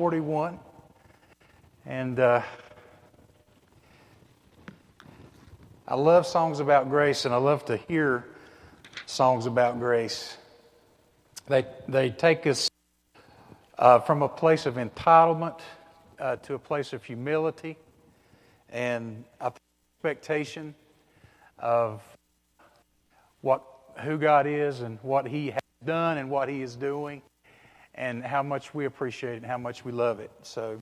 41, and I love songs about grace, and I love to hear songs about grace. They take us from a place of entitlement to a place of humility and expectation of who God is and what He has done and what He is doing, and how much we appreciate it and how much we love it. So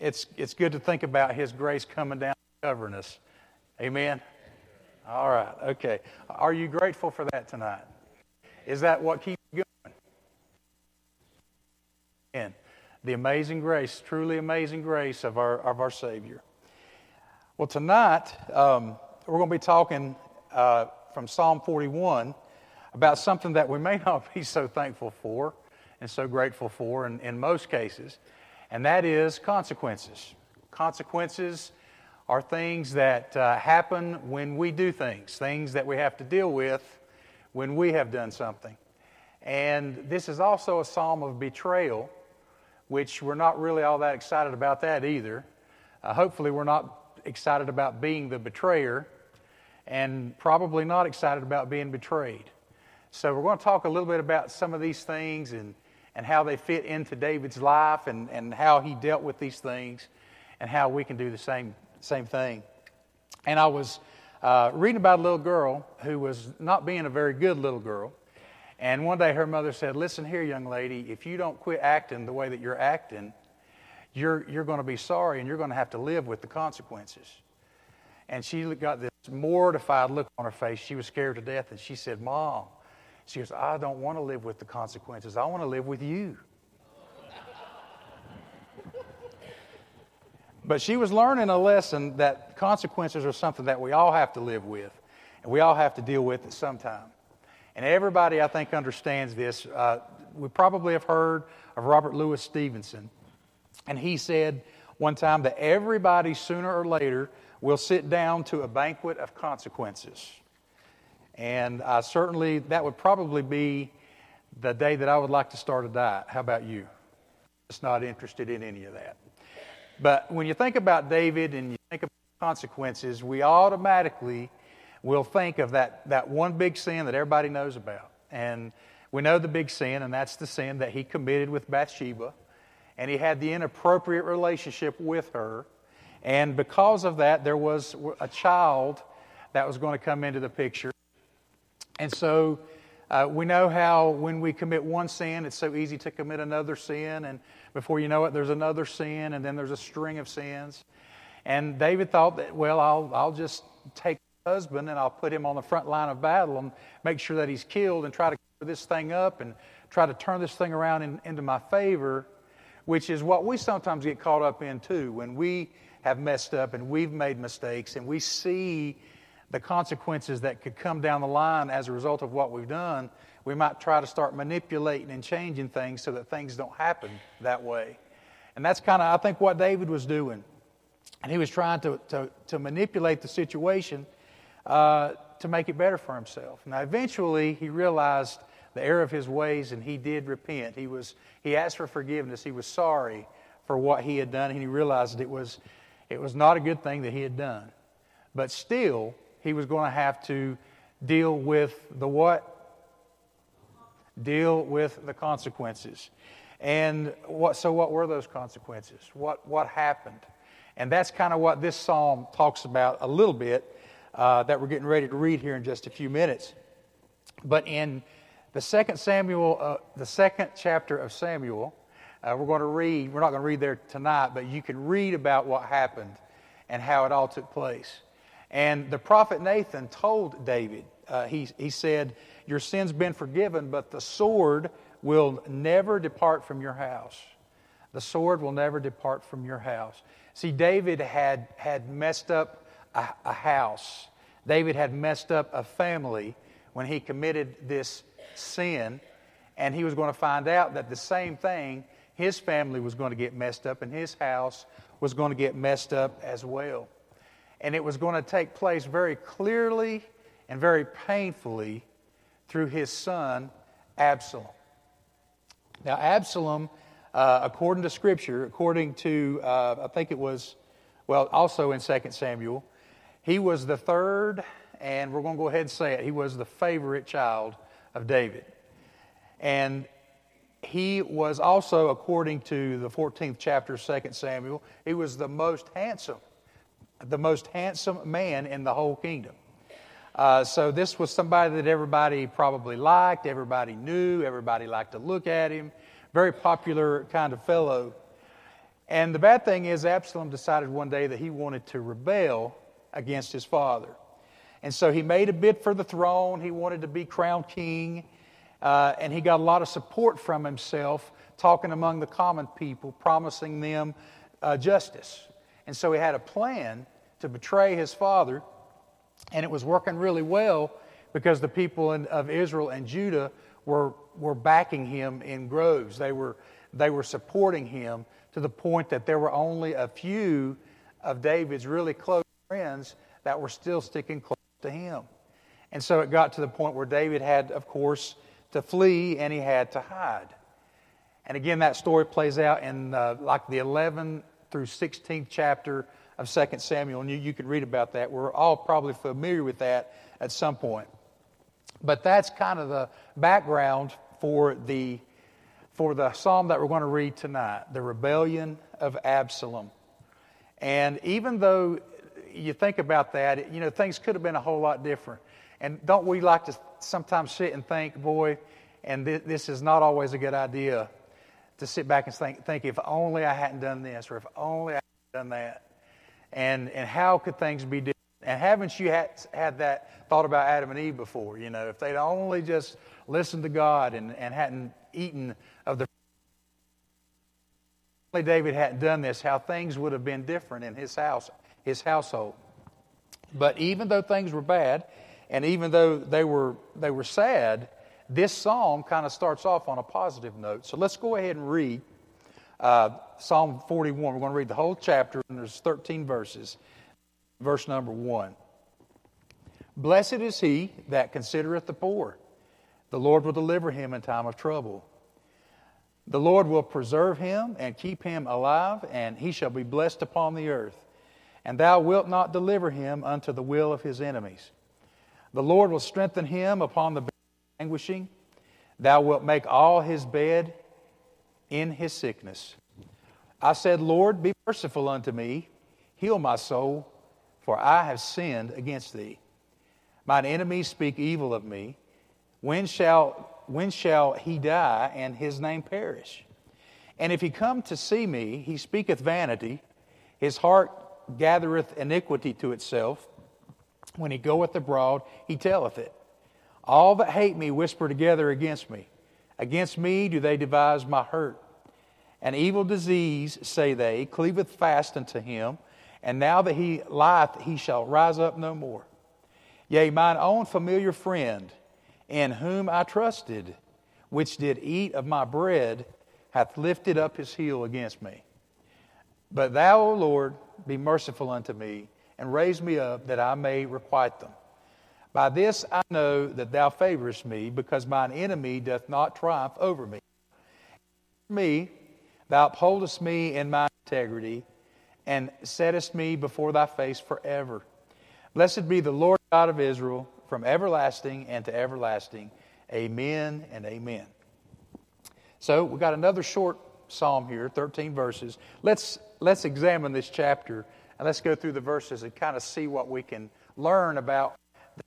it's good to think about His grace coming down and covering us. Amen? All right, okay. Are you grateful for that tonight? Is that what keeps you going? And the amazing grace, truly amazing grace of our Savior. Well, tonight we're going to be talking from Psalm 41 about something that we may not be so thankful for and so grateful for in most cases, and that is consequences. Consequences are things that happen when we do things that we have to deal with when we have done something. And this is also a psalm of betrayal, which we're not really all that excited about that either. Hopefully we're not excited about being the betrayer, and probably not excited about being betrayed. So we're going to talk a little bit about some of these things and how they fit into David's life and how he dealt with these things and how we can do the same thing. And I was reading about a little girl who was not being a very good little girl. And one day her mother said, "Listen here, young lady, if you don't quit acting the way that you're acting, you're going to be sorry and you're going to have to live with the consequences." And she got this mortified look on her face. She was scared to death, and she said, "Mom," she goes, "I don't want to live with the consequences. I want to live with you." But she was learning a lesson that consequences are something that we all have to live with, and we all have to deal with at some time. And everybody, I think, understands this. We probably have heard of Robert Louis Stevenson, and he said one time that everybody sooner or later will sit down to a banquet of consequences. And certainly that would probably be the day that I would like to start a diet. How about you? I'm just not interested in any of that. But when you think about David and you think about consequences, we automatically will think of that one big sin that everybody knows about. And we know the big sin, and that's the sin that he committed with Bathsheba. And he had the inappropriate relationship with her. And because of that, there was a child that was going to come into the picture. And so we know how when we commit one sin, it's so easy to commit another sin. And before you know it, there's another sin, and then there's a string of sins. And David thought that, well, I'll just take my husband and I'll put him on the front line of battle and make sure that he's killed and try to cover this thing up and try to turn this thing around into my favor, which is what we sometimes get caught up in too when we have messed up and we've made mistakes and we see the consequences that could come down the line as a result of what we've done. We might try to start manipulating and changing things so that things don't happen that way. And that's kind of, I think, what David was doing. And he was trying to manipulate the situation to make it better for himself. Now, eventually, he realized the error of his ways, and he did repent. He asked for forgiveness. He was sorry for what he had done, and he realized it was not a good thing that he had done. But still, he was going to have to deal with the what? Deal with the consequences. And what were those consequences? What happened? And that's kind of what this psalm talks about a little bit, that we're getting ready to read here in just a few minutes. But in the 2 Samuel, the second chapter of Samuel, we're not going to read there tonight, but you can read about what happened and how it all took place. And the prophet Nathan told David, he said, "Your sin's been forgiven, but the sword will never depart from your house. The sword will never depart from your house." See, David had messed up a house. David had messed up a family when he committed this sin, and he was going to find out that the same thing, his family was going to get messed up, and his house was going to get messed up as well. And it was going to take place very clearly and very painfully through his son, Absalom. Now, Absalom according to Scripture, according to, I think it was, well, also in 2 Samuel, he was the third, and we're going to go ahead and say it, he was the favorite child of David. And he was also, according to the 14th chapter of 2 Samuel, he was the most handsome man in the whole kingdom. So this was somebody that everybody probably liked, everybody knew, everybody liked to look at him, very popular kind of fellow. And the bad thing is Absalom decided one day that he wanted to rebel against his father. And so he made a bid for the throne, he wanted to be crowned king, and he got a lot of support from himself, talking among the common people, promising them justice. And so he had a plan to betray his father, and it was working really well because the people of Israel and Judah were backing him in groves. They were supporting him to the point that there were only a few of David's really close friends that were still sticking close to him. And so it got to the point where David had, of course, to flee, and he had to hide. And again, that story plays out in like the 11th through 16th chapter of 2 Samuel, and you can read about that. We're all probably familiar with that at some point. But that's kind of the background for the psalm that we're going to read tonight, the rebellion of Absalom. And even though you think about that, you know, things could have been a whole lot different. And don't we like to sometimes sit and think, boy, and this is not always a good idea to sit back and think, if only I hadn't done this, or if only I hadn't done that. And how could things be different? And haven't you had that thought about Adam and Eve before? You know, if they'd only just listened to God and hadn't eaten of the... If only David hadn't done this, how things would have been different in his house, his household. But even though things were bad, and even though they were sad, this psalm kind of starts off on a positive note. So let's go ahead and read Psalm 41. We're going to read the whole chapter, and there's 13 verses. Verse number 1. Blessed is he that considereth the poor. The Lord will deliver him in time of trouble. The Lord will preserve him and keep him alive, and he shall be blessed upon the earth. And thou wilt not deliver him unto the will of his enemies. The Lord will strengthen him upon the bed of anguishing. Thou wilt make all his bed in his sickness. I said, Lord, be merciful unto me. Heal my soul, for I have sinned against thee. Mine enemies speak evil of me. When shall he die and his name perish? And if he come to see me, he speaketh vanity. His heart gathereth iniquity to itself. When he goeth abroad, he telleth it. All that hate me whisper together against me. Against me do they devise my hurt. An evil disease, say they, cleaveth fast unto him. And now that he lieth, he shall rise up no more. Yea, mine own familiar friend, in whom I trusted, which did eat of my bread, hath lifted up his heel against me. But thou, O Lord, be merciful unto me, and raise me up, that I may requite them. By this I know that thou favorest me, because mine enemy doth not triumph over me. Thou upholdest me in my integrity, and settest me before thy face forever. Blessed be the Lord God of Israel, from everlasting and to everlasting. Amen and amen. So we got another short psalm here, 13 verses. Let's examine this chapter. And let's go through the verses and kind of see what we can learn about what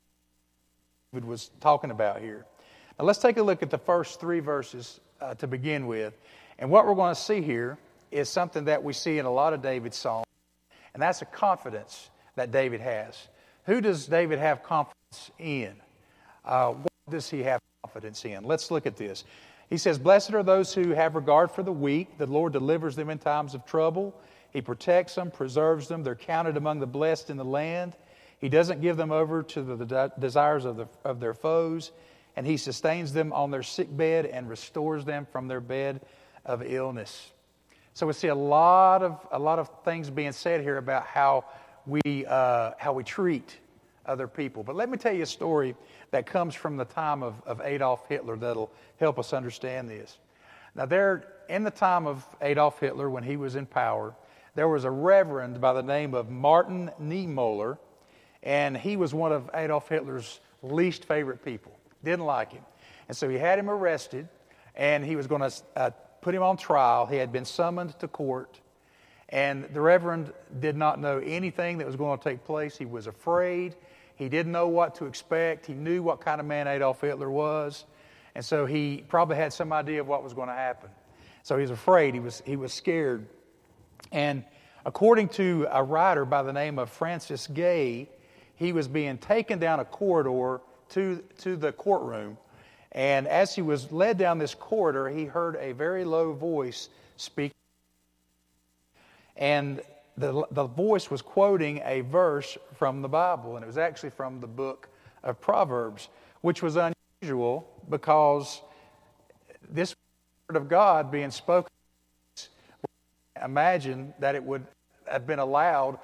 David was talking about here. Now let's take a look at the first three verses to begin with. And what we're going to see here is something that we see in a lot of David's psalms, and that's a confidence that David has. Who does David have confidence in? What does he have confidence in? Let's look at this. He says, Blessed are those who have regard for the weak. The Lord delivers them in times of trouble. He protects them, preserves them. They're counted among the blessed in the land. He doesn't give them over to the desires of their foes. And he sustains them on their sick bed and restores them from their bed of illness. So we see a lot of things being said here about how we treat other people. But let me tell you a story that comes from the time of Adolf Hitler that'll help us understand this. Now there in the time of Adolf Hitler, when he was in power, there was a reverend by the name of Martin Niemöller, and he was one of Adolf Hitler's least favorite people. Didn't like him. And so he had him arrested, and he was going to put him on trial. He had been summoned to court, and the reverend did not know anything that was going to take place. He was afraid. He didn't know what to expect. He knew what kind of man Adolf Hitler was, and so he probably had some idea of what was going to happen. So he was afraid. He was scared. And according to a writer by the name of Francis Gay, he was being taken down a corridor to the courtroom. And as he was led down this corridor, he heard a very low voice speak. And the voice was quoting a verse from the Bible, and it was actually from the book of Proverbs, which was unusual because this word of God being spoken, imagine that it would have been allowed.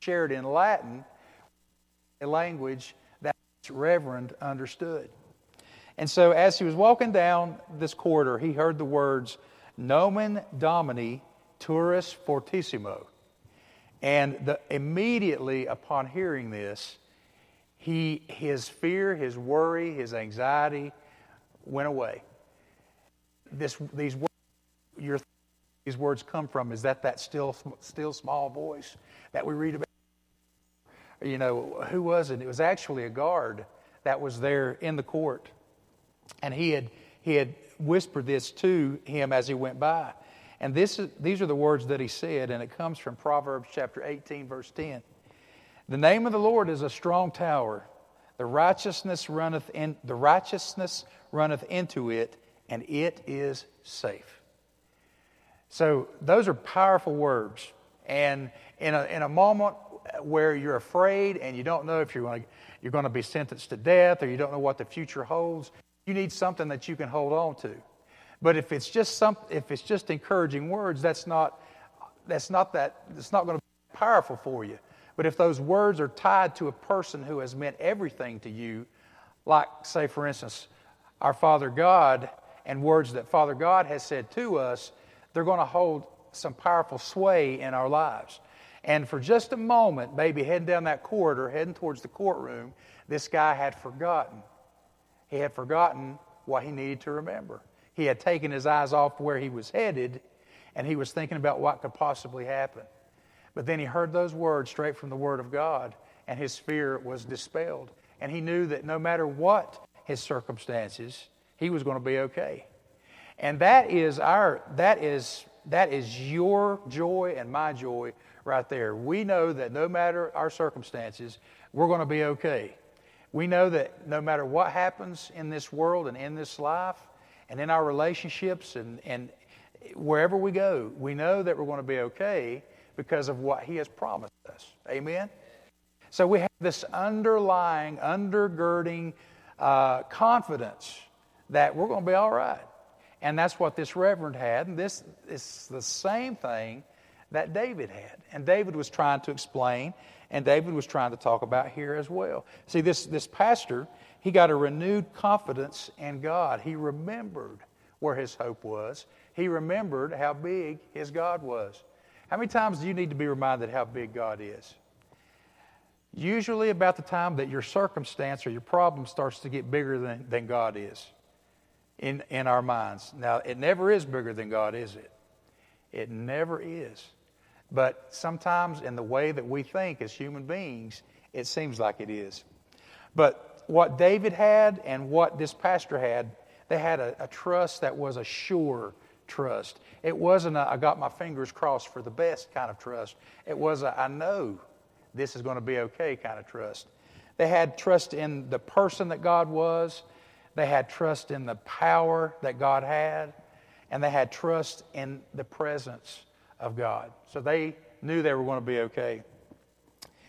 Shared in Latin, a language that this reverend understood. And so as he was walking down this corridor, he heard the words, Nomen Domini Turris Fortissimo. And immediately upon hearing this, his fear, his worry, his anxiety went away. These words come from is that still small voice that we read about. You know, who was it? It was actually a guard that was there in the court. And he had whispered this to him as he went by. And these are the words that he said, and it comes from Proverbs chapter 18, verse 10. The name of the Lord is a strong tower. The righteousness runneth into it, and it is safe. So those are powerful words. And in a moment where you're afraid and you don't know if you're going to be sentenced to death or you don't know what the future holds, you need something that you can hold on to. But if it's just encouraging words, it's not going to be powerful for you. But if those words are tied to a person who has meant everything to you, like say for instance, our Father God and words that Father God has said to us, they're going to hold some powerful sway in our lives. And for just a moment, maybe heading down that corridor, heading towards the courtroom, this guy had forgotten. He had forgotten what he needed to remember. He had taken his eyes off where he was headed, and he was thinking about what could possibly happen. But then he heard those words straight from the Word of God, and his fear was dispelled. And he knew that no matter what his circumstances, he was going to be okay. And that is your joy and my joy right there. We know that no matter our circumstances, we're going to be okay. We know that no matter what happens in this world and in this life and in our relationships and wherever we go, we know that we're going to be okay because of what He has promised us. Amen? So we have this underlying, undergirding confidence that we're going to be all right. And that's what this reverend had. And this is the same thing that David had. And David was trying to explain, and David was trying to talk about here as well. See, this pastor, he got a renewed confidence in God. He remembered where his hope was. He remembered how big his God was. How many times do you need to be reminded how big God is? Usually about the time that your circumstance or your problem starts to get bigger than God is. In our minds. Now, it never is bigger than God, is it? It never is. But sometimes in the way that we think as human beings, it seems like it is. But what David had and what this pastor had, they had a trust that was a sure trust. It wasn't a I got my fingers crossed for the best kind of trust. It was a I know this is going to be okay kind of trust. They had trust in the person that God was. They had trust in the power that God had, and they had trust in the presence of God. So they knew they were going to be okay.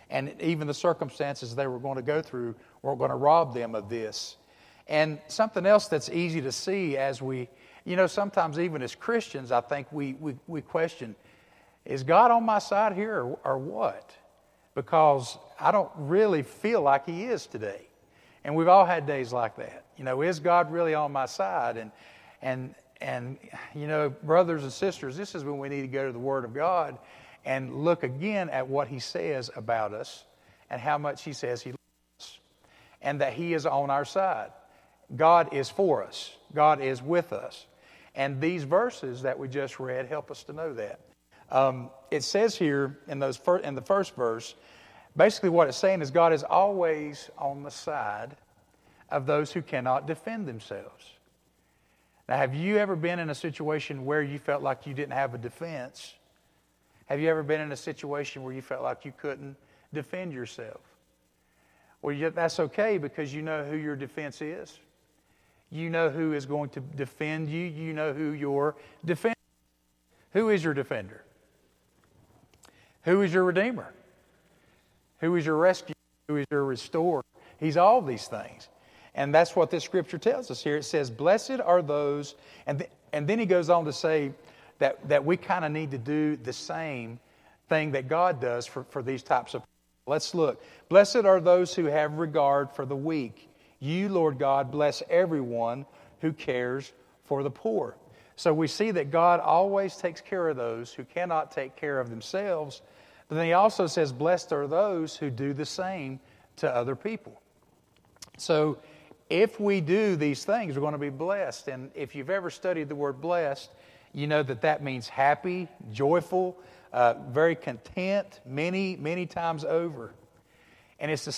And even the circumstances they were going to go through weren't going to rob them of this. And something else that's easy to see as we, you know, sometimes even as Christians, I think we question, is God on my side here or what? Because I don't really feel like He is today. And we've all had days like that. You know, is God really on my side? And you know, brothers and sisters, this is when we need to go to the Word of God and look again at what He says about us and how much He says He loves us and that He is on our side. God is for us. God is with us. And these verses that we just read help us to know that. It says here in the first verse, basically what it's saying is God is always on the side of those who cannot defend themselves. Now, have you ever been in a situation where you felt like you didn't have a defense? Have you ever been in a situation where you felt like you couldn't defend yourself? Well, that's okay, because you know who your defense is. You know who is going to defend you. You know who your defender is. Who is your defender? Who is your redeemer? Who is your rescuer? Who is your restorer? He's all these things. And that's what this scripture tells us here. It says, blessed are those, and then he goes on to say that we kind of need to do the same thing that God does for these types of people. Let's look. Blessed are those who have regard for the weak. You, Lord God, bless everyone who cares for the poor. So we see that God always takes care of those who cannot take care of themselves. But then he also says, blessed are those who do the same to other people. So if we do these things, we're going to be blessed. And if you've ever studied the word blessed, you know that means happy, joyful, very content, many, many times over. And it's the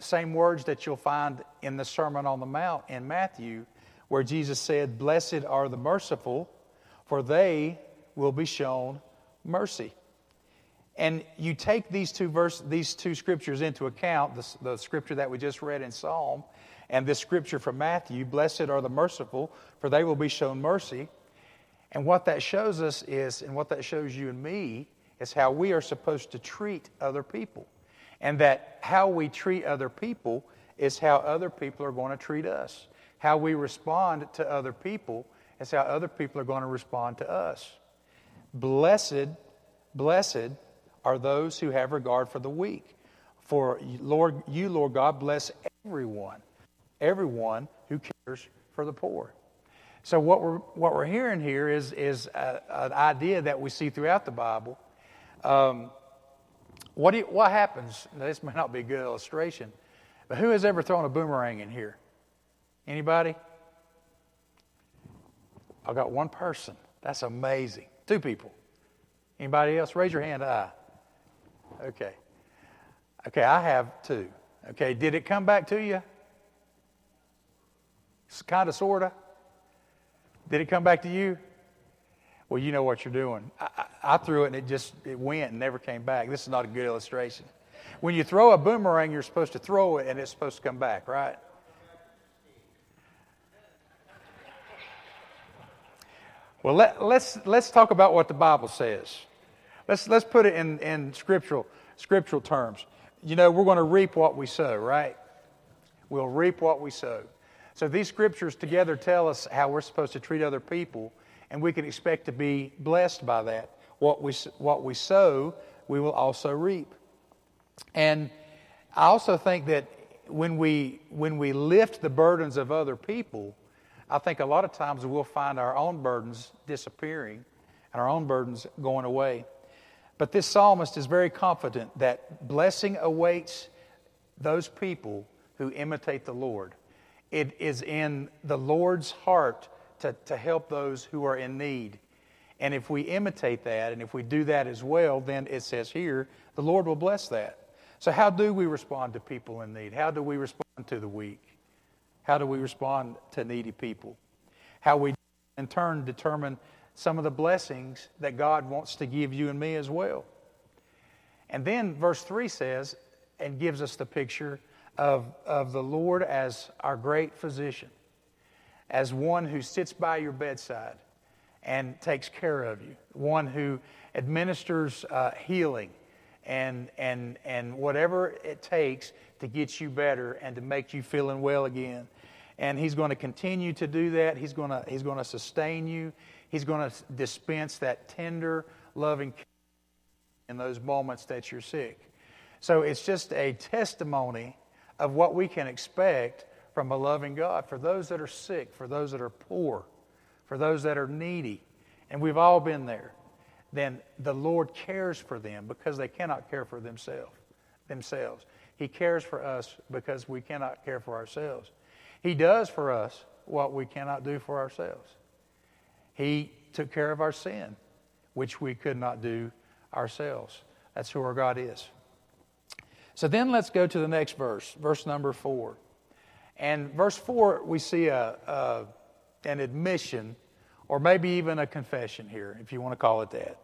same words that you'll find in the Sermon on the Mount in Matthew, where Jesus said, blessed are the merciful, for they will be shown mercy. And you take these two scriptures into account, the scripture that we just read in Psalm, and this scripture from Matthew, blessed are the merciful, for they will be shown mercy. And what that shows us is, and what that shows you and me, is how we are supposed to treat other people. And that how we treat other people is how other people are going to treat us. How we respond to other people is how other people are going to respond to us. Blessed are those who have regard for the weak. For Lord God, bless everyone who cares for the poor. So what we're hearing here is an idea that we see throughout the Bible. What happens? Now, this may not be a good illustration, but who has ever thrown a boomerang in here? Anybody? I got one person. That's amazing. Two people. Anybody else? Raise your hand. Okay. Okay, I have two. Okay, did it come back to you? Kind of, sort of. Did it come back to you? Well, you know what you're doing. I threw it and it went and never came back. This is not a good illustration. When you throw a boomerang, you're supposed to throw it and it's supposed to come back, right? Well, let's talk about what the Bible says. Let's put it in scriptural terms. You know, we're going to reap what we sow, right? We'll reap what we sow. So these scriptures together tell us how we're supposed to treat other people, and we can expect to be blessed by that. What we sow, we will also reap. And I also think that when we lift the burdens of other people, I think a lot of times we'll find our own burdens disappearing and our own burdens going away. But this psalmist is very confident that blessing awaits those people who imitate the Lord. It is in the Lord's heart to help those who are in need. And if we imitate that, and if we do that as well, then it says here, the Lord will bless that. So how do we respond to people in need? How do we respond to the weak? How do we respond to needy people? How we, in turn, determine some of the blessings that God wants to give you and me as well. And then verse 3 says, and gives us the picture of the Lord as our great physician, as one who sits by your bedside and takes care of you, one who administers healing and whatever it takes to get you better and to make you feeling well again. And he's going to continue to do that. He's going to sustain you. He's going to dispense that tender, loving care in those moments that you're sick. So it's just a testimony of what we can expect from a loving God, for those that are sick, for those that are poor, for those that are needy, and we've all been there, then the Lord cares for them because they cannot care for themselves. He cares for us because we cannot care for ourselves. He does for us what we cannot do for ourselves. He took care of our sin, which we could not do ourselves. That's who our God is. So then let's go to the next verse, verse number 4. And verse 4, we see an admission, or maybe even a confession here, if you want to call it that.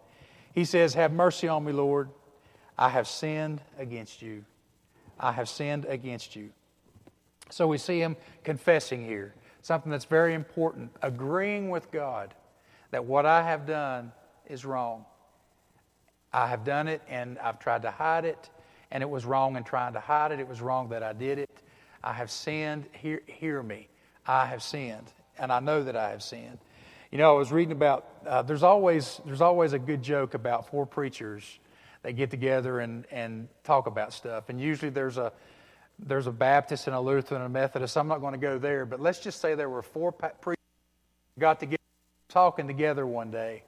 He says, "Have mercy on me, Lord. I have sinned against you. I have sinned against you." So we see him confessing here, something that's very important, agreeing with God that what I have done is wrong. I have done it, and I've tried to hide it, and it was wrong in trying to hide it. It was wrong that I did it. I have sinned. Hear me. I have sinned, and I know that I have sinned. You know, I was reading about there's always a good joke about four preachers that get together and talk about stuff, and usually there's a Baptist and a Lutheran and a Methodist. I'm not going to go there, but let's just say there were four preachers got together talking together one day,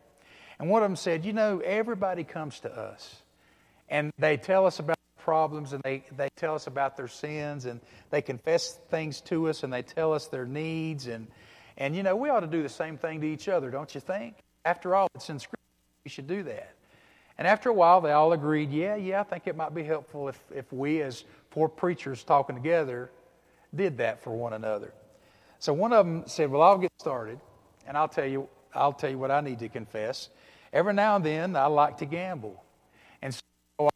and one of them said, "You know, everybody comes to us, and they tell us about problems, and they tell us about their sins, and they confess things to us, and they tell us their needs, and you know, we ought to do the same thing to each other, don't you think? After all, it's in Scripture. We should do that." And after a while, they all agreed, yeah, I think it might be helpful if we as four preachers talking together did that for one another. So one of them said, "Well, I'll get started, and I'll tell you what I need to confess. Every now and then, I like to gamble. And so I go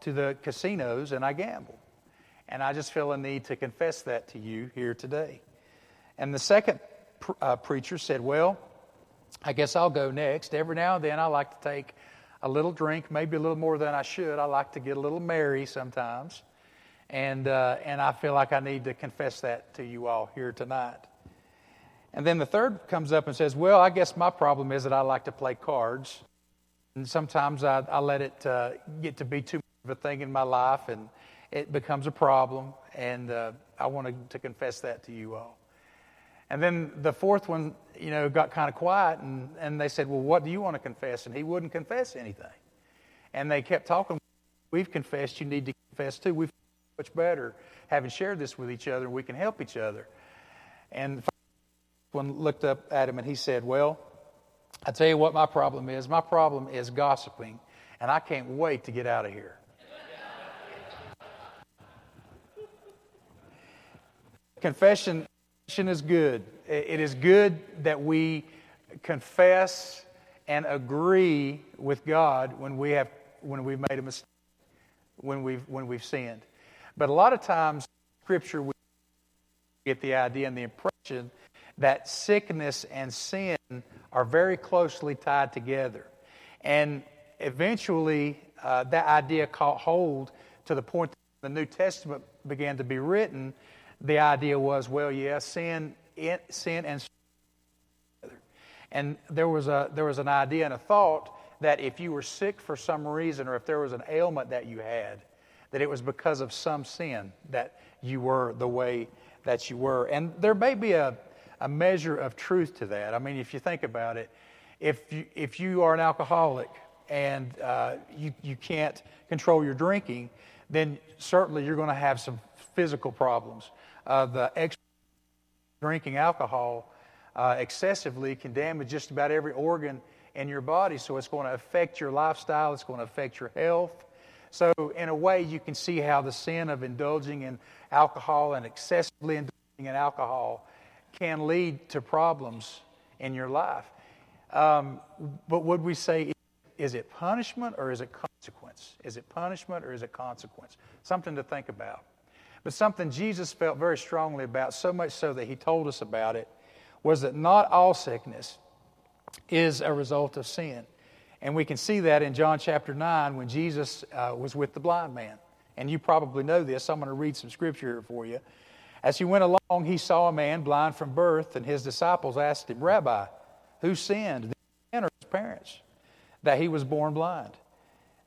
to the casinos, and I gamble. And I just feel a need to confess that to you here today." And the second preacher said, "Well, I guess I'll go next. Every now and then, I like to take a little drink, maybe a little more than I should. I like to get a little merry sometimes. And I feel like I need to confess that to you all here tonight." And then the third comes up and says, "Well, I guess my problem is that I like to play cards. And sometimes I let it get to be too much of a thing in my life, and it becomes a problem. And I wanted to confess that to you all." And then the fourth one, you know, got kind of quiet, and they said, "Well, what do you want to confess?" And he wouldn't confess anything. And they kept talking. "We've confessed. You need to confess too. We've much better having shared this with each other. We can help each other." And one looked up at him, and he said, "Well, I tell you what my problem is. My problem is gossiping, and I can't wait to get out of here." Confession is good. It is good that we confess and agree with God when we've made a mistake, when we've sinned. But a lot of times, in Scripture, we get the idea and the impression that sickness and sin are very closely tied together. And eventually, that idea caught hold to the point that when the New Testament began to be written, the idea was, well, yeah, sin and sin are together. And there was an idea and a thought that if you were sick for some reason, or if there was an ailment that you had, that it was because of some sin that you were the way that you were. And there may be a measure of truth to that. I mean, if you think about it, if you are an alcoholic and you can't control your drinking, then certainly you're going to have some physical problems. The drinking alcohol excessively can damage just about every organ in your body, so it's going to affect your lifestyle, it's going to affect your health. So in a way, you can see how the sin of indulging in alcohol and excessively indulging in alcohol can lead to problems in your life. But would we say, is it punishment or is it consequence? Is it punishment or is it consequence? Something to think about. But something Jesus felt very strongly about, so much so that he told us about it, was that not all sickness is a result of sin. And we can see that in John chapter 9 when Jesus was with the blind man. And you probably know this. I'm going to read some Scripture here for you. As he went along, he saw a man blind from birth, and his disciples asked him, "Rabbi, who sinned, this man or his parents, that he was born blind?"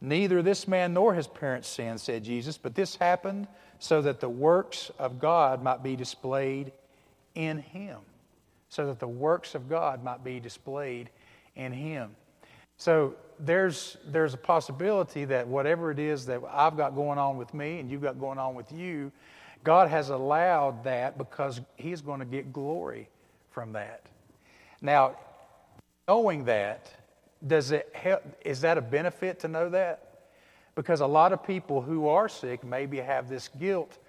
Neither this man nor his parents sinned, said Jesus, but this happened so that the works of God might be displayed in him. So that the works of God might be displayed in him. So there's a possibility that whatever it is that I've got going on with me and you've got going on with you, God has allowed that because he's going to get glory from that. Now, knowing that, does it help? Is that a benefit to know that? Because a lot of people who are sick maybe have this guilt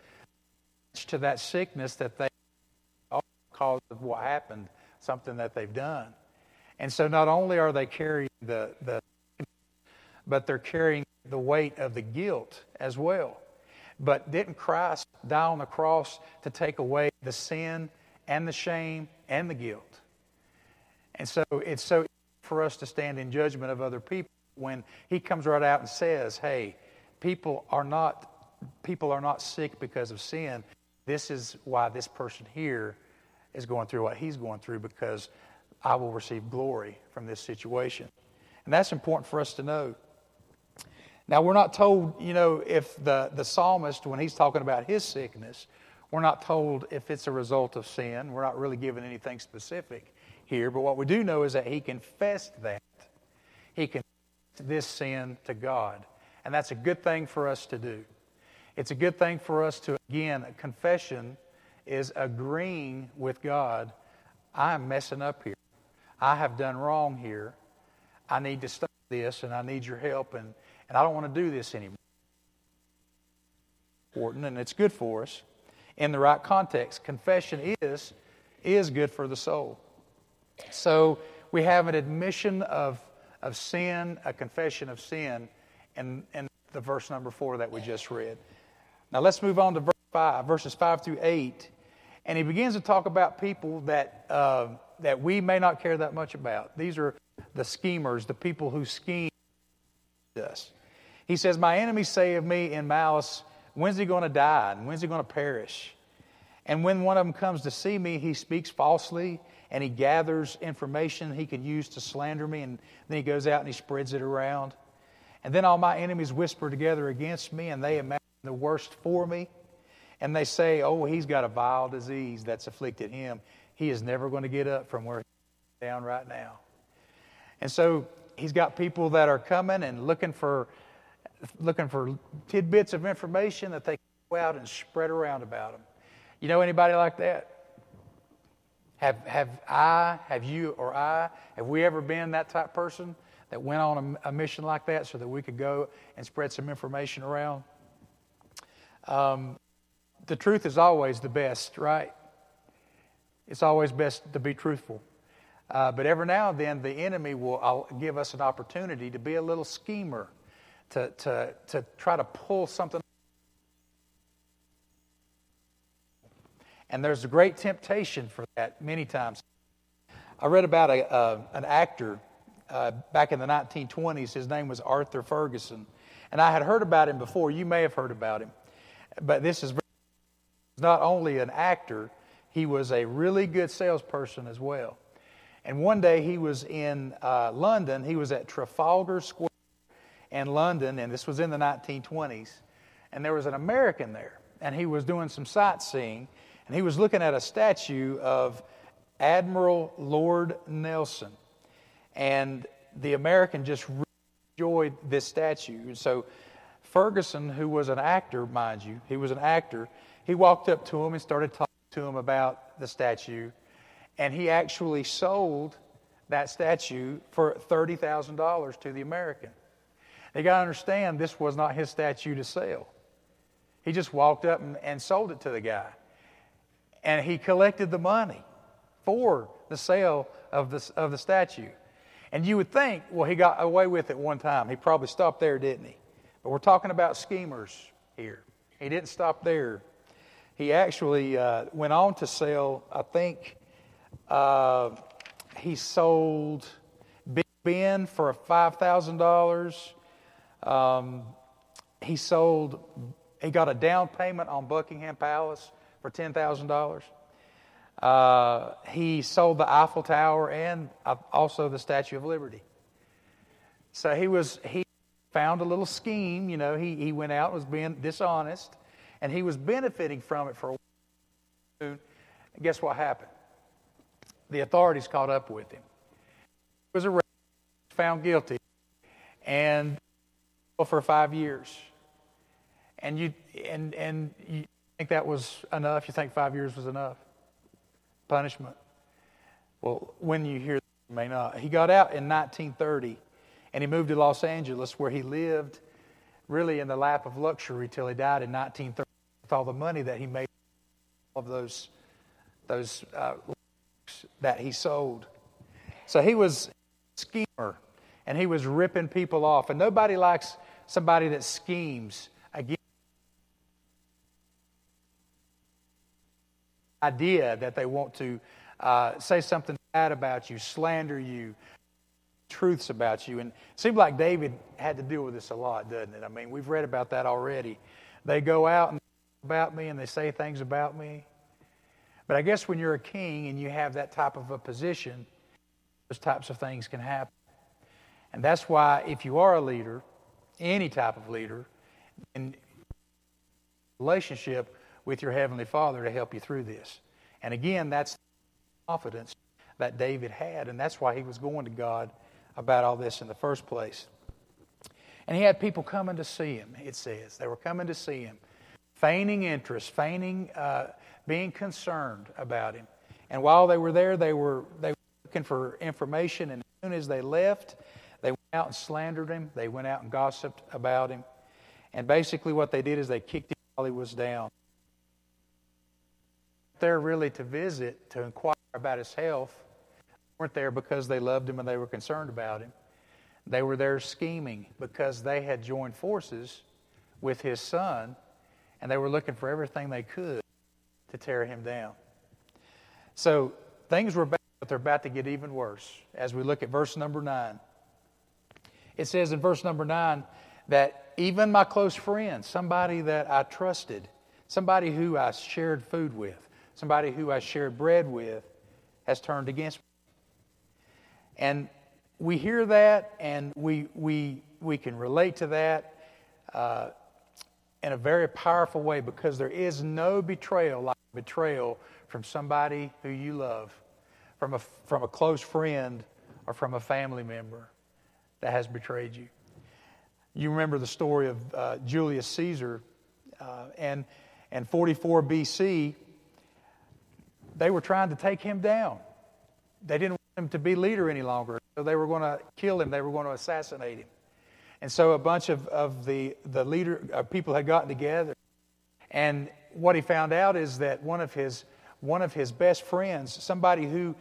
to that sickness that they are because of what happened, something that they've done. And so not only are they carrying the but they're carrying the weight of the guilt as well. But didn't Christ die on the cross to take away the sin and the shame and the guilt? And so it's so easy for us to stand in judgment of other people when he comes right out and says, hey, people are not sick because of sin. This is why this person here is going through what he's going through, because I will receive glory from this situation. And that's important for us to know. Now, we're not told, if the psalmist, when he's talking about his sickness, we're not told if it's a result of sin. We're not really given anything specific here. But what we do know is that he confessed that. He confessed this sin to God. And that's a good thing for us to do. It's a good thing for us to, again, confession is agreeing with God. I'm messing up here. I have done wrong here. I need to stop this, and I need your help, and I don't want to do this anymore. Important, and it's good for us in the right context. Confession is good for the soul. So we have an admission of sin, a confession of sin, in the verse number 4 that we just read. Now let's move on to verse 5, verses 5 through 8. And he begins to talk about people that we may not care that much about. These are the schemers, the people who scheme us. He says, my enemies say of me in malice, when's he going to die and when's he going to perish? And when one of them comes to see me, he speaks falsely and he gathers information he can use to slander me. And then he goes out and he spreads it around. And then all my enemies whisper together against me, and they imagine the worst for me. And they say, oh, he's got a vile disease that's afflicted him. He is never going to get up from where he's down right now. And so he's got people that are coming and looking for tidbits of information that they can go out and spread around about them. You know anybody like that? Have we ever been that type of person that went on a mission like that so that we could go and spread some information around? The truth is always the best, right? It's always best to be truthful. But every now and then, the enemy will give us an opportunity to be a little schemer, to try to pull something. And there's a great temptation for that many times. I read about an actor back in the 1920s. His name was Arthur Ferguson. And I had heard about him before. You may have heard about him. But this is not only an actor, he was a really good salesperson as well. And one day he was in London. He was at Trafalgar Square in London, and this was in the 1920s. And there was an American there, and he was doing some sightseeing, and he was looking at a statue of Admiral Lord Nelson. And the American just really enjoyed this statue. And so Ferguson, who was an actor, mind you, he was an actor, he walked up to him and started talking to him about the statue, and he actually sold that statue for $30,000 to the American. Now, you got to understand, this was not his statue to sell. He just walked up and sold it to the guy, and he collected the money for the sale of the statue. And you would think, well, he got away with it one time. He probably stopped there, didn't he? But we're talking about schemers here. He didn't stop there. He actually went on to sell, I think, he sold Big Ben for $5,000. He got a down payment on Buckingham Palace for $10,000. He sold the Eiffel Tower and also the Statue of Liberty. So he was found a little scheme. You know, he went out and was being dishonest, and he was benefiting from it for a while. And guess what happened? The authorities caught up with him. He was arrested, found guilty, and for 5 years. And you think that was enough? You think 5 years was enough? Punishment. Well, when you hear that, you may not. He got out in 1930, and he moved to Los Angeles, where he lived really in the lap of luxury till he died in 1930 with all the money that he made, all of those that he sold. So he was a schemer, and he was ripping people off. And nobody likes somebody that schemes against the idea that they want to say something bad about you, slander you, truths about you. And it seems like David had to deal with this a lot, doesn't it? I mean, we've read about that already. They go out and about me, and they say things about me. But I guess when you're a king and you have that type of a position, those types of things can happen. And that's why if you are a leader, any type of leader, in relationship with your Heavenly Father to help you through this. And again, that's the confidence that David had, and that's why he was going to God about all this in the first place. And he had people coming to see him, it says. They were coming to see him, feigning interest, being concerned about him. And while they were there, they were looking for information, and as soon as they left, they went out and slandered him. They went out and gossiped about him. And basically what they did is they kicked him while he was down. They weren't there really to visit, to inquire about his health. They weren't there because they loved him and they were concerned about him. They were there scheming because they had joined forces with his son, and they were looking for everything they could to tear him down. So things were bad, but they're about to get even worse. As we look at verse number 9, it says in verse number 9 that even my close friend, somebody that I trusted, somebody who I shared food with, somebody who I shared bread with, has turned against me. And we hear that, and we can relate to that in a very powerful way, because there is no betrayal like betrayal from somebody who you love, from a close friend, or from a family member that has betrayed you. You remember the story of Julius Caesar, and 44 BC, they were trying to take him down. They didn't want him to be leader any longer, so they were going to kill him. They were going to assassinate him. And so a bunch of the people had gotten together, and what he found out is that one of his best friends, somebody who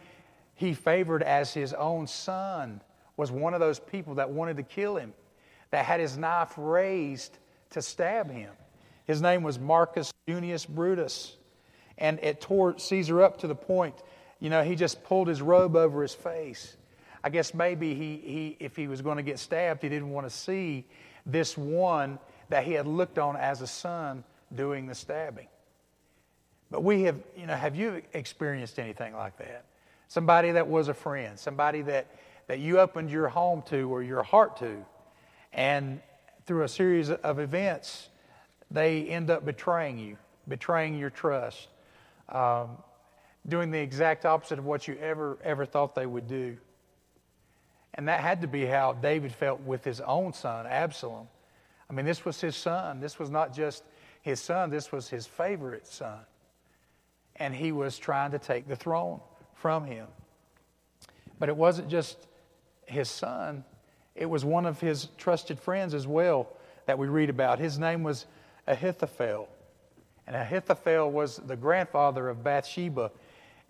he favored as his own son, was one of those people that wanted to kill him, that had his knife raised to stab him. His name was Marcus Junius Brutus, and it tore Caesar up to the point, you know, he just pulled his robe over his face. I guess maybe he if he was going to get stabbed, he didn't want to see this one that he had looked on as a son doing the stabbing. But have you experienced anything like that? Somebody that was a friend, somebody that you opened your home to or your heart to, and through a series of events, they end up betraying you, betraying your trust, doing the exact opposite of what you ever thought they would do. And that had to be how David felt with his own son, Absalom. I mean, this was his son. This was not just his son. This was his favorite son. And he was trying to take the throne from him. But it wasn't just his son. It was one of his trusted friends as well that we read about. His name was Ahithophel. And Ahithophel was the grandfather of Bathsheba.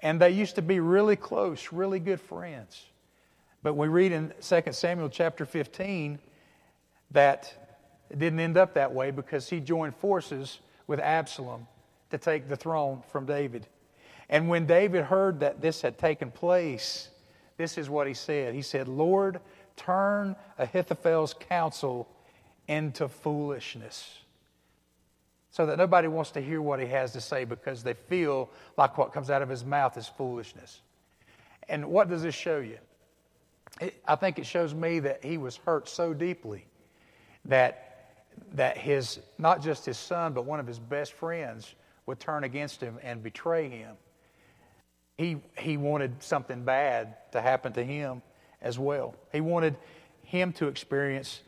And they used to be really close, really good friends. But we read in 2 Samuel chapter 15 that it didn't end up that way, because he joined forces with Absalom to take the throne from David. And when David heard that this had taken place, this is what he said. He said, "Lord, turn Ahithophel's counsel into foolishness," so that nobody wants to hear what he has to say, because they feel like what comes out of his mouth is foolishness. And what does this show you? I think it shows me that he was hurt so deeply that his, not just his son, but one of his best friends would turn against him and betray him. He wanted something bad to happen to him as well. He wanted him to experience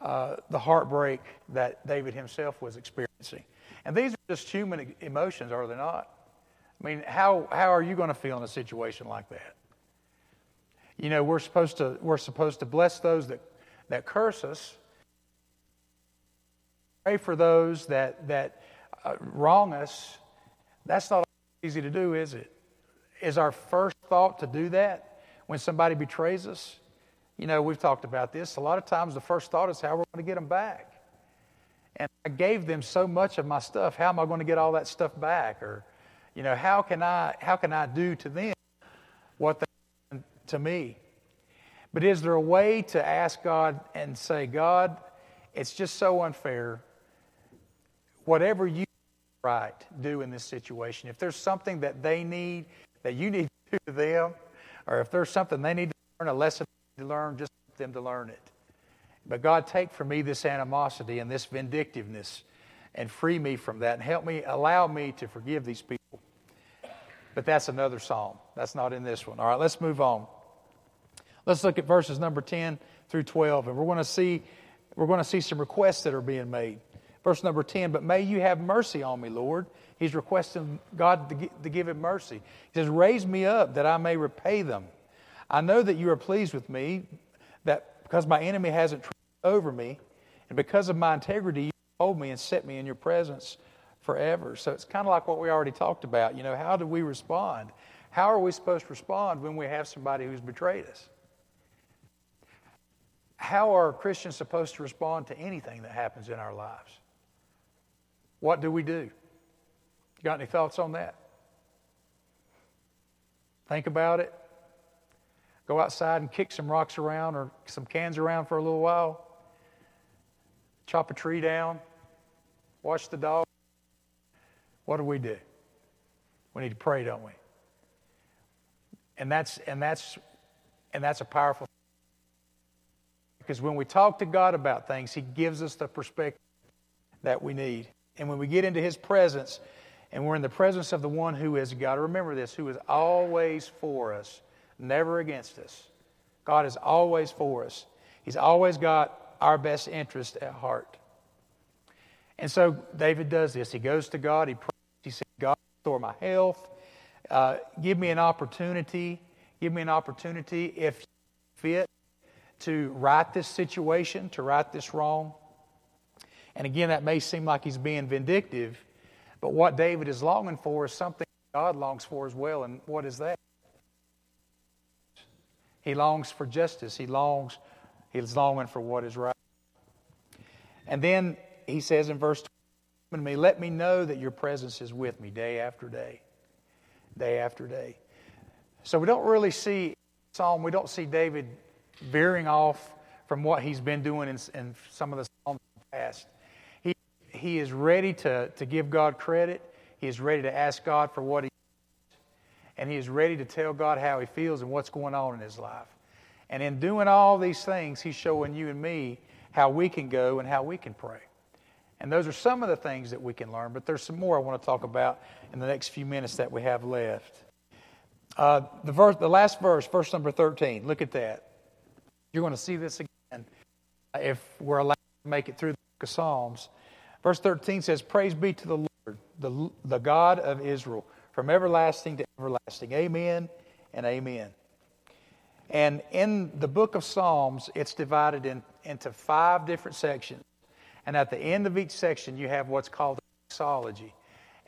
the heartbreak that David himself was experiencing. And these are just human emotions, are they not? I mean, how are you going to feel in a situation like that? You know, we're supposed to bless those that curse us, pray for those that wrong us. That's not easy to do, is it? Is our first thought to do that when somebody betrays us? You know, we've talked about this. A lot of times the first thought is how we're going to get them back. And I gave them so much of my stuff. How am I going to get all that stuff back? Or, you know, how can I do to them what they did to me? But is there a way to ask God and say, God, it's just so unfair. Whatever you do in this situation, if there's something that they need, that you need to do to them, or if there's something they need to learn, a lesson to learn, just want them to learn it. But God, take from me this animosity and this vindictiveness and free me from that and help me, allow me to forgive these people. But that's another psalm. That's not in this one. All right, let's move on. Let's look at verses number 10 through 12, and we're going to see some requests that are being made. Verse number 10, but may you have mercy on me, Lord. He's requesting God to give him mercy. He says, raise me up that I may repay them. I know that you are pleased with me, that because my enemy hasn't triumphed over me, and because of my integrity, you hold me and set me in your presence forever. So it's kind of like what we already talked about. You know, how do we respond? How are we supposed to respond when we have somebody who's betrayed us? How are Christians supposed to respond to anything that happens in our lives? What do we do? You got any thoughts on that? Think about it. Go outside and kick some rocks around or some cans around for a little while. Chop a tree down. Watch the dog. What do? We need to pray, don't we? And that's a powerful thing. Because when we talk to God about things, He gives us the perspective that we need. And when we get into His presence, and we're in the presence of the one who is, you got to remember this, who is always for us, never against us. God is always for us. He's always got our best interest at heart. And so David does this. He goes to God. He prays. He says, God, restore my health. Give me an opportunity. Give me an opportunity, if you fit, to right this situation, to right this wrong. And again, that may seem like he's being vindictive, but what David is longing for is something God longs for as well. And what is that? He longs for justice. He's longing for what is right. And then he says in verse 20, let me know that your presence is with me day after day, day after day. So we don't really see Psalm, we don't see David veering off from what he's been doing in some of the Psalms in the past. He is ready to give God credit. He is ready to ask God for what he needs. And he is ready to tell God how he feels and what's going on in his life. And in doing all these things, he's showing you and me how we can go and how we can pray. And those are some of the things that we can learn, but there's some more I want to talk about in the next few minutes that we have left. The last verse, verse number 13, look at that. You're going to see this again if we're allowed to make it through the book of Psalms. Verse 13 says, praise be to the Lord, the God of Israel, from everlasting to everlasting. Amen and amen. And in the book of Psalms, it's divided into five different sections. And at the end of each section, you have what's called doxology.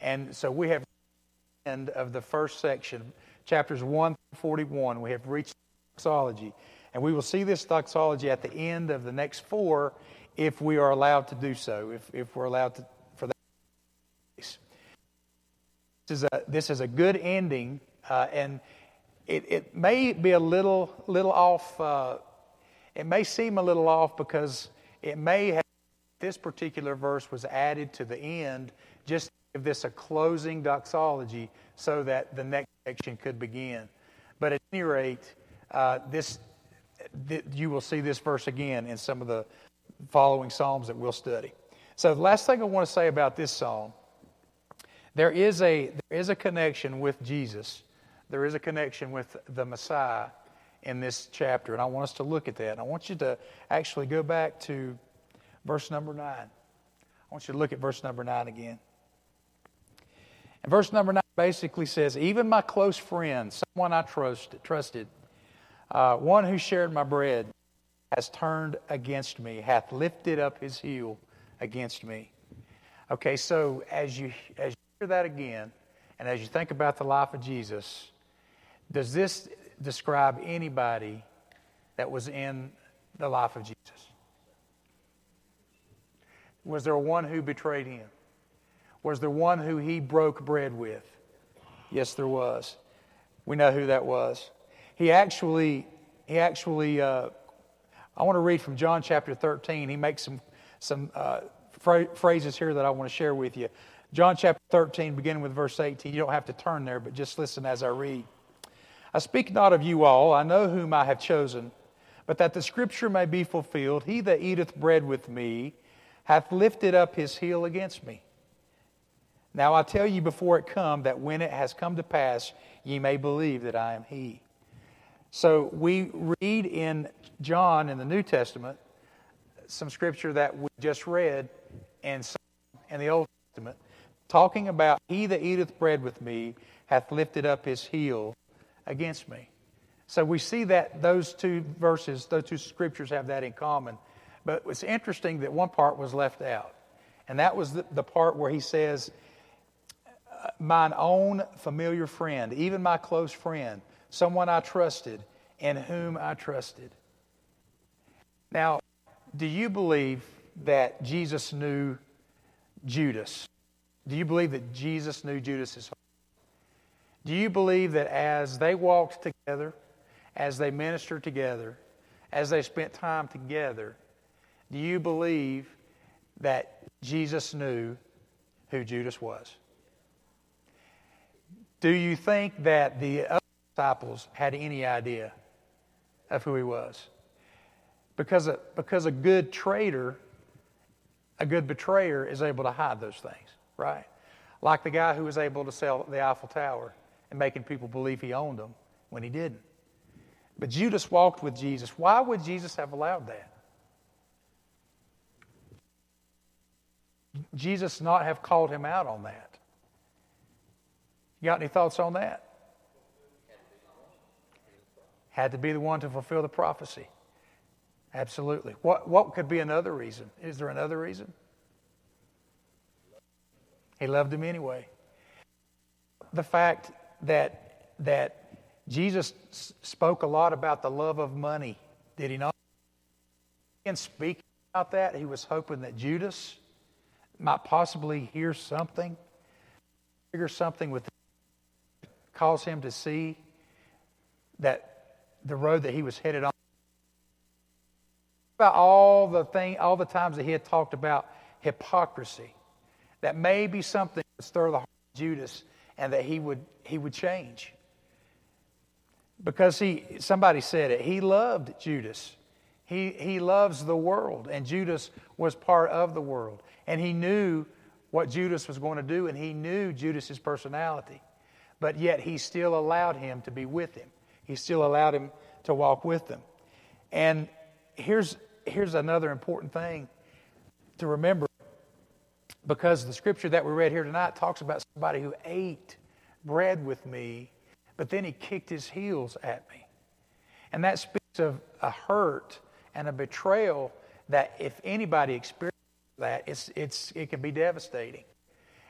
And so we have reached the end of the first section, chapters 1 through 41. We have reached doxology. And we will see this doxology at the end of the next four, if we are allowed to do so, if we're allowed to, for that. This is a good ending, and it may be a little off. It may seem a little off because it may have, this particular verse was added to the end just to give this a closing doxology so that the next section could begin. But at any rate, you will see this verse again in some of the following psalms that we'll study. So the last thing I want to say about this psalm, there is a connection with Jesus. There is a connection with the Messiah in this chapter, and I want us to look at that. And I want you to actually go back to verse number 9. I want you to look at verse number 9 again. And verse number 9 basically says, "Even my close friend, someone I trusted, one who shared my bread, has turned against me, hath lifted up his heel against me." Okay, so as you hear that again, and as you think about the life of Jesus, does this describe anybody that was in the life of Jesus? Was there one who betrayed him? Was there one who he broke bread with? Yes, there was. We know who that was. He actually, I want to read from John chapter 13. He makes some phrases here that I want to share with you. John chapter 13, beginning with verse 18. You don't have to turn there, but just listen as I read. "I speak not of you all, I know whom I have chosen, but that the scripture may be fulfilled. He that eateth bread with me hath lifted up his heel against me. Now I tell you before it come, that when it has come to pass, ye may believe that I am he." So we read in John in the New Testament some scripture that we just read and some in the Old Testament, talking about he that eateth bread with me hath lifted up his heel against me. So we see that those two verses, those two scriptures have that in common. But it's interesting that one part was left out. And that was the part where he says, "Mine own familiar friend, even my close friend, someone I trusted, in whom I trusted." Now, do you believe that Jesus knew Judas? Do you believe that Jesus knew Judas's heart? Do you believe that as they walked together, as they ministered together, as they spent time together, do you believe that Jesus knew who Judas was? Do you think that the other disciples had any idea of who he was? Because a good traitor, a good betrayer is able to hide those things, right? Like the guy who was able to sell the Eiffel Tower and making people believe he owned them when he didn't. But Judas walked with Jesus. Why would Jesus have allowed that? Jesus not have called him out on that? You got any thoughts on that? Had to be the one to fulfill the prophecy. Absolutely. What could be another reason? Is there another reason? He loved him anyway. The fact that Jesus spoke a lot about the love of money, did he not? In speaking about that, he was hoping that Judas might possibly hear something, trigger something with him, cause him to see that the road that he was headed on. About all the times that he had talked about hypocrisy, that maybe something would stir the heart of Judas and that he would change. Because somebody said it, he loved Judas. He loves the world, and Judas was part of the world. And he knew what Judas was going to do, and he knew Judas's personality. But yet he still allowed him to be with him. He still allowed him to walk with them. And here's another important thing to remember, because the scripture that we read here tonight talks about somebody who ate bread with me, but then he kicked his heels at me. And that speaks of a hurt and a betrayal that if anybody experiences that, it can be devastating.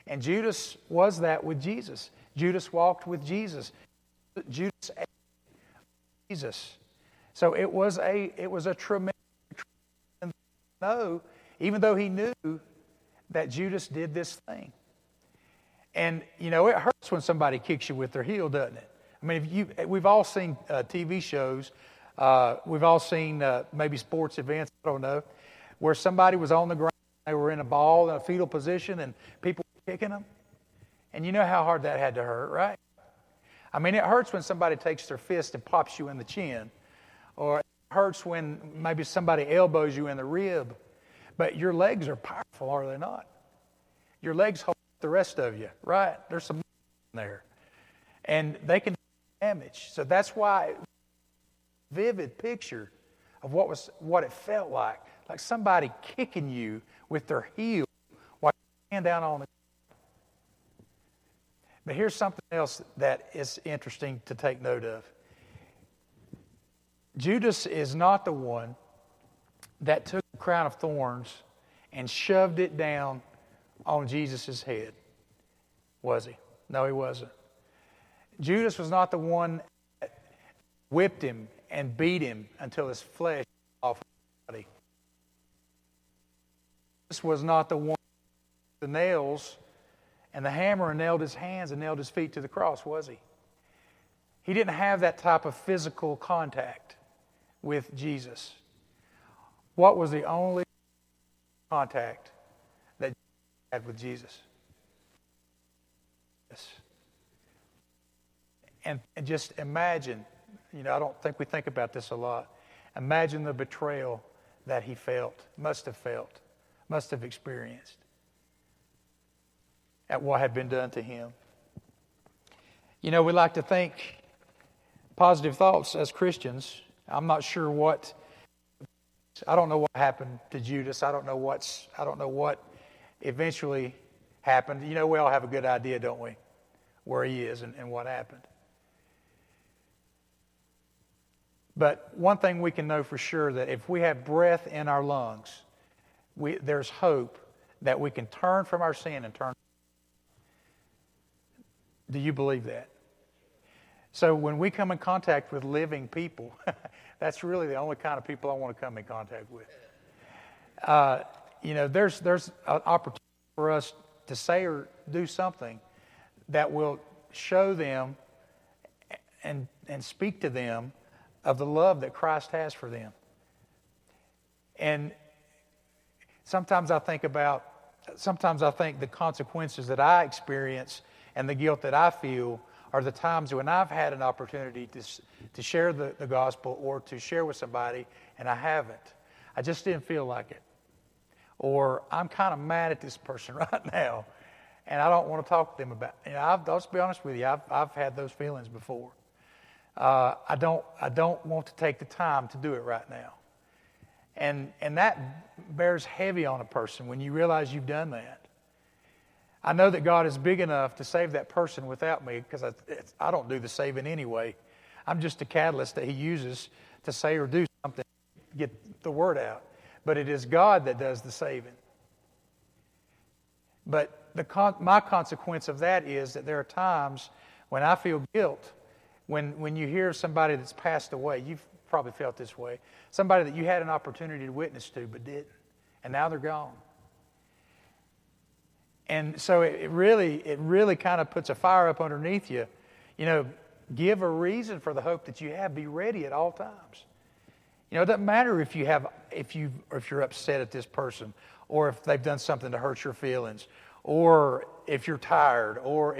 And Judas was that with Jesus. Judas walked with Jesus. Judas ate with Jesus. So it was a tremendous no, even though he knew that Judas did this thing. And you know, it hurts when somebody kicks you with their heel, doesn't it? I mean, we've all seen TV shows. We've all seen maybe sports events, I don't know, where somebody was on the ground. They were in a ball, in a fetal position, and people were kicking them. And you know how hard that had to hurt, right? I mean, it hurts when somebody takes their fist and pops you in the chin. Or it hurts when maybe somebody elbows you in the rib. But your legs are powerful, are they not? Your legs hold the rest of you, right? There's some in there. And they can do damage. So that's why vivid picture of what it felt like somebody kicking you with their heel while you're laying down on the ground. But here's something else that is interesting to take note of. Judas is not the one that took the crown of thorns and shoved it down on Jesus' head, was he? No, he wasn't. Judas was not the one that whipped him and beat him until his flesh off his body. This was not the one with the nails and the hammer and nailed his hands and nailed his feet to the cross, was he? He didn't have that type of physical contact with Jesus. What was the only contact that Judas had with Jesus? Yes. And just imagine, you know, I don't think we think about this a lot. Imagine the betrayal that he felt, must have experienced at what had been done to him. You know, we like to think positive thoughts as Christians. I'm not sure what, I don't know what happened to Judas. I don't know what eventually happened. You know, we all have a good idea, don't we, where he is and what happened. But one thing we can know for sure, that if we have breath in our lungs, there's hope that we can turn from our sin and turn. Do you believe that? So when we come in contact with living people, that's really the only kind of people I want to come in contact with. You know, there's an opportunity for us to say or do something that will show them and speak to them of the love that Christ has for them. And sometimes I think the consequences that I experience and the guilt that I feel are the times when I've had an opportunity to share the gospel or to share with somebody, and I haven't. I just didn't feel like it. Or I'm kind of mad at this person right now, and I don't want to talk to them about it. You know, I'll just be honest with you, I've had those feelings before. I don't want to take the time to do it right now. And that bears heavy on a person when you realize you've done that. I know that God is big enough to save that person without me, because I don't do the saving anyway. I'm just a catalyst that he uses to say or do something, get the word out. But it is God that does the saving. But my consequence of that is that there are times when I feel guilt. When you hear somebody that's passed away, you've probably felt this way. Somebody that you had an opportunity to witness to but didn't, and now they're gone. And so it really kind of puts a fire up underneath you. You know, give a reason for the hope that you have. Be ready at all times. You know, it doesn't matter if you're upset at this person, or if they've done something to hurt your feelings, or if you're tired, or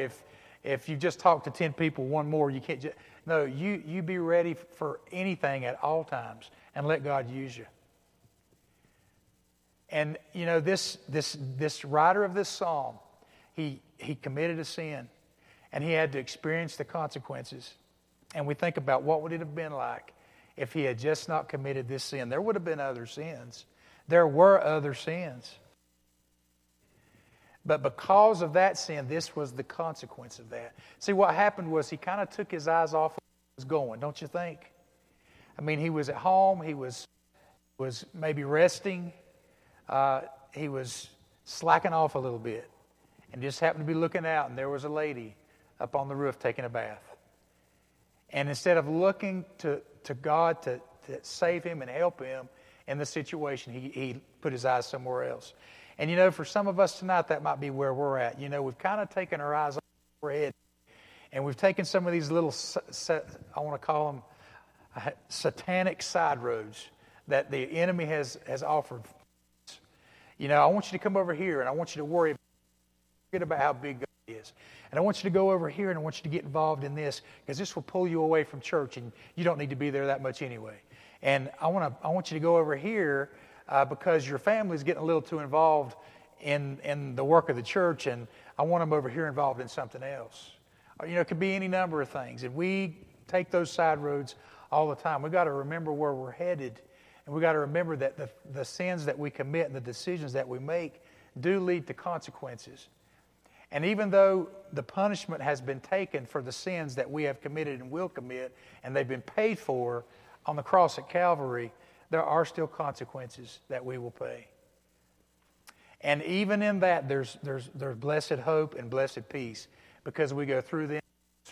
if you just talk to 10 people, one more, you can't just... No, you be ready for anything at all times and let God use you. And, you know, this writer of this psalm, he committed a sin, and he had to experience the consequences. And we think about what would it have been like if he had just not committed this sin. There would have been other sins. There were other sins. But because of that sin, this was the consequence of that. See, what happened was he kind of took his eyes off where he was going, don't you think? I mean, he was at home. He was maybe resting. He was slacking off a little bit and just happened to be looking out, and there was a lady up on the roof taking a bath. And instead of looking to God to save him and help him in the situation, he put his eyes somewhere else. And, you know, for some of us tonight, that might be where we're at. You know, we've kind of taken our eyes off our head, and we've taken some of these little, I want to call them satanic side roads that the enemy has offered. You know, I want you to come over here, and I want you to forget about how big God is. And I want you to go over here, and I want you to get involved in this, because this will pull you away from church, and you don't need to be there that much anyway. And I want you to go over here because your family's getting a little too involved in the work of the church, and I want them over here involved in something else. Or, you know, it could be any number of things. And we take those side roads all the time. We've got to remember where we're headed, and we've got to remember that the sins that we commit and the decisions that we make do lead to consequences. And even though the punishment has been taken for the sins that we have committed and will commit, and they've been paid for on the cross at Calvary, there are still consequences that we will pay. And even in that, there's blessed hope and blessed peace, because we go through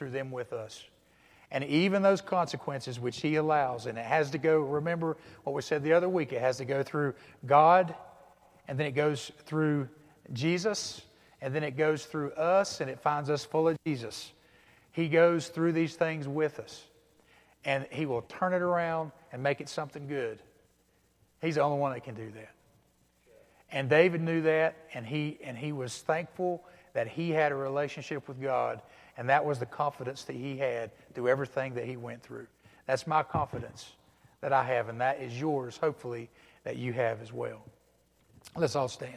them with us. And even those consequences which He allows, and it has to go, remember what we said the other week, it has to go through God, and then it goes through Jesus, and then it goes through us, and it finds us full of Jesus. He goes through these things with us, and He will turn it around and make it something good. He's the only one that can do that. And David knew that, and he was thankful that he had a relationship with God, and that was the confidence that he had through everything that he went through. That's my confidence that I have, and that is yours, hopefully, that you have as well. Let's all stand.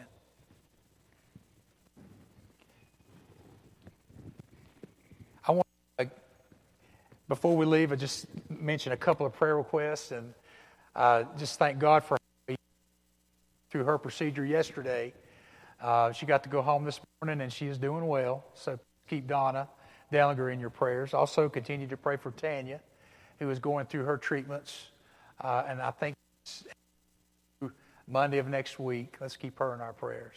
I want to, before we leave, I just mention a couple of prayer requests, and just thank God for through her procedure yesterday. She got to go home this morning, and she is doing well, so keep Donna Dallinger in your prayers. Also, continue to pray for Tanya, who is going through her treatments, and I think it's Monday of next week. Let's keep her in our prayers.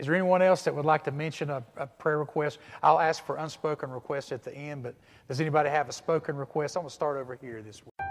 Is there anyone else that would like to mention a prayer request? I'll ask for unspoken requests at the end, but does anybody have a spoken request? I'm going to start over here this week.